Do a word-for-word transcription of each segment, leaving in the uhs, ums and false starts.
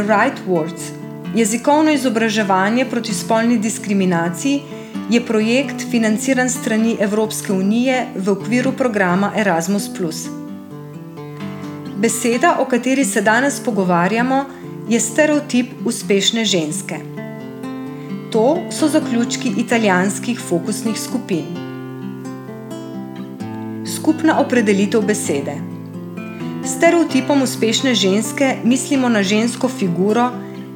The Right Words, jezikovno izobraževanje proti spolni diskriminaciji, je projekt financiran strani Evropske unije v okviru programa Erasmus plus. Beseda, o kateri se danes pogovarjamo, je stereotip uspešne ženske. To so zaključki italijanskih fokusnih skupin. Skupna opredelitev besede. S stereotipom uspešne ženske mislimo na žensko figuro,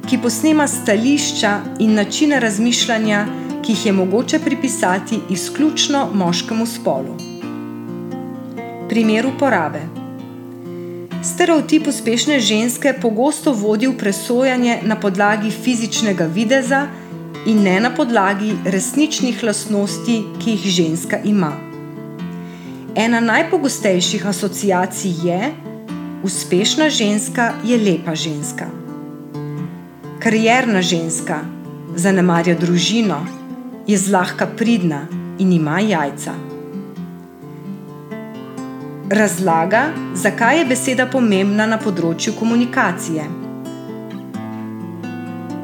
ki posnema stališča in načine razmišljanja, ki jih je mogoče pripisati izključno moškemu spolu. Primer uporabe. Stereotip uspešne ženske pogosto vodi v presojanje na podlagi fizičnega videza in ne na podlagi resničnih lastnosti, ki jih ženska ima. Ena najpogostejših asociacij je: uspešna ženska je lepa ženska. Karierna ženska zanemarja družino, je zlahka pridna in ima jajca. Razlaga, zakaj je beseda pomembna na področju komunikacije.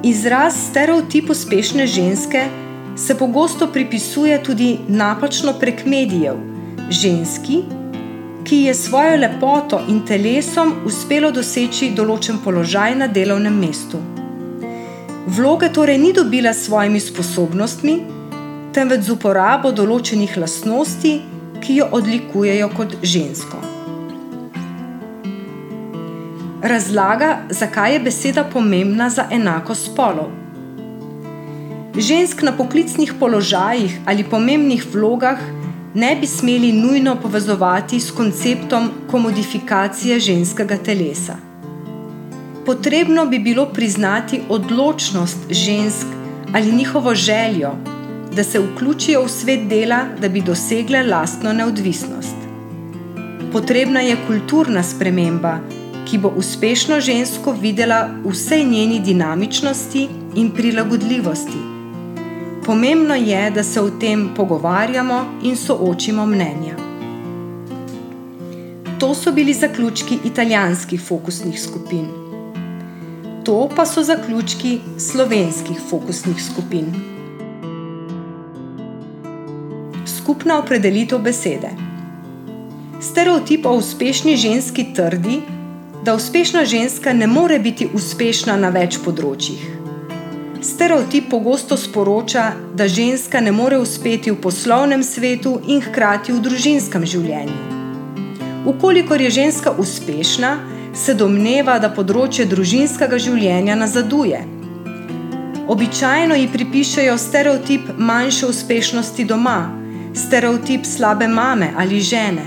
Izraz stereotip uspešne ženske se pogosto pripisuje tudi napačno prek medijev, ženski, ki je svojo lepoto in telesom uspelo doseči določen položaj na delovnem mestu. Vloge torej ni dobila s svojimi sposobnostmi, temveč z uporabo določenih lastnosti, ki jo odlikujejo kot žensko. Razlaga, zakaj je beseda pomembna za enakost spolov. Žensk na poklicnih položajih ali pomembnih vlogah ne bi smeli nujno povezovati s konceptom komodifikacije ženskega telesa. Potrebno bi bilo priznati odločnost žensk ali njihovo željo, da se vključijo v svet dela, da bi dosegle lastno neodvisnost. Potrebna je kulturna sprememba, ki bo uspešno žensko videla v vsej njeni dinamičnosti in prilagodljivosti. Pomembno je, da se o tem pogovarjamo in soočimo mnenja. To so bili zaključki italijanskih fokusnih skupin. To pa so zaključki slovenskih fokusnih skupin. Skupna opredelitev besede. Stereotip o uspešni ženski trdi, da uspešna ženska ne more biti uspešna na več področjih. Stereotip pogosto sporoča, da ženska ne more uspeti v poslovnem svetu in hkrati v družinskem življenju. Ukolikor je ženska uspešna, se domneva, da področje družinskega življenja nazaduje. Običajno ji pripišejo stereotip manjše uspešnosti doma, stereotip slabe mame ali žene.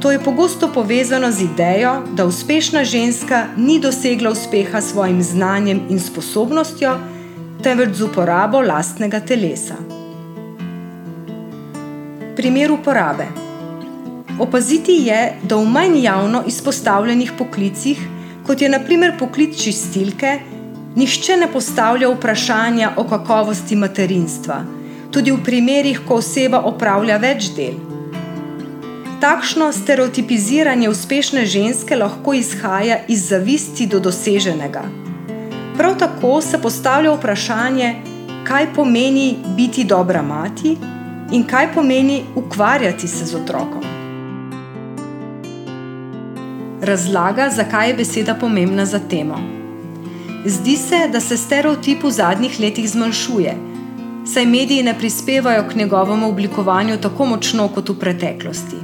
To je pogosto povezano z idejo, da uspešna ženska ni dosegla uspeha s svojim znanjem in sposobnostjo, temveč z uporabo lastnega telesa. Primer uporabe. Opaziti je, da v manj javno izpostavljenih poklicih, kot je na primer poklic čistilke, nihče ne postavlja vprašanja o kakovosti materinstva, tudi v primerih, ko oseba opravlja več del. Takšno stereotipiziranje uspešne ženske lahko izhaja iz zavisti do doseženega. Prav tako se postavlja vprašanje, kaj pomeni biti dobra mati in kaj pomeni ukvarjati se z otrokom. Razlaga, zakaj je beseda pomembna za temo. Zdi se, da se stereotip v zadnjih letih zmanjšuje, saj mediji ne prispevajo k njegovemu oblikovanju tako močno kot v preteklosti.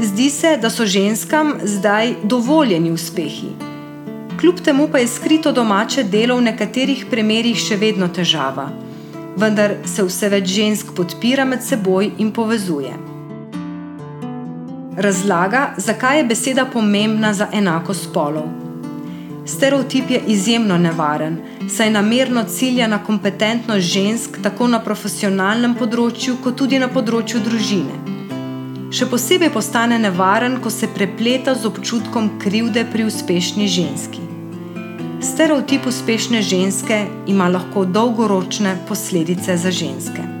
Zdi se, da so ženskam zdaj dovoljeni uspehi. Kljub temu pa je skrito domače delo v nekaterih primerih še vedno težava, vendar se vse več žensk podpira med seboj in povezuje. Razlaga, zakaj je beseda pomembna za enakost spolov. Stereotip je izjemno nevaren, saj namerno cilja na kompetentnost žensk tako na profesionalnem področju, kot tudi na področju družine. Še posebej postane nevaren, ko se prepleta z občutkom krivde pri uspešni ženski. Stereotip uspešne ženske ima lahko dolgoročne posledice za ženske.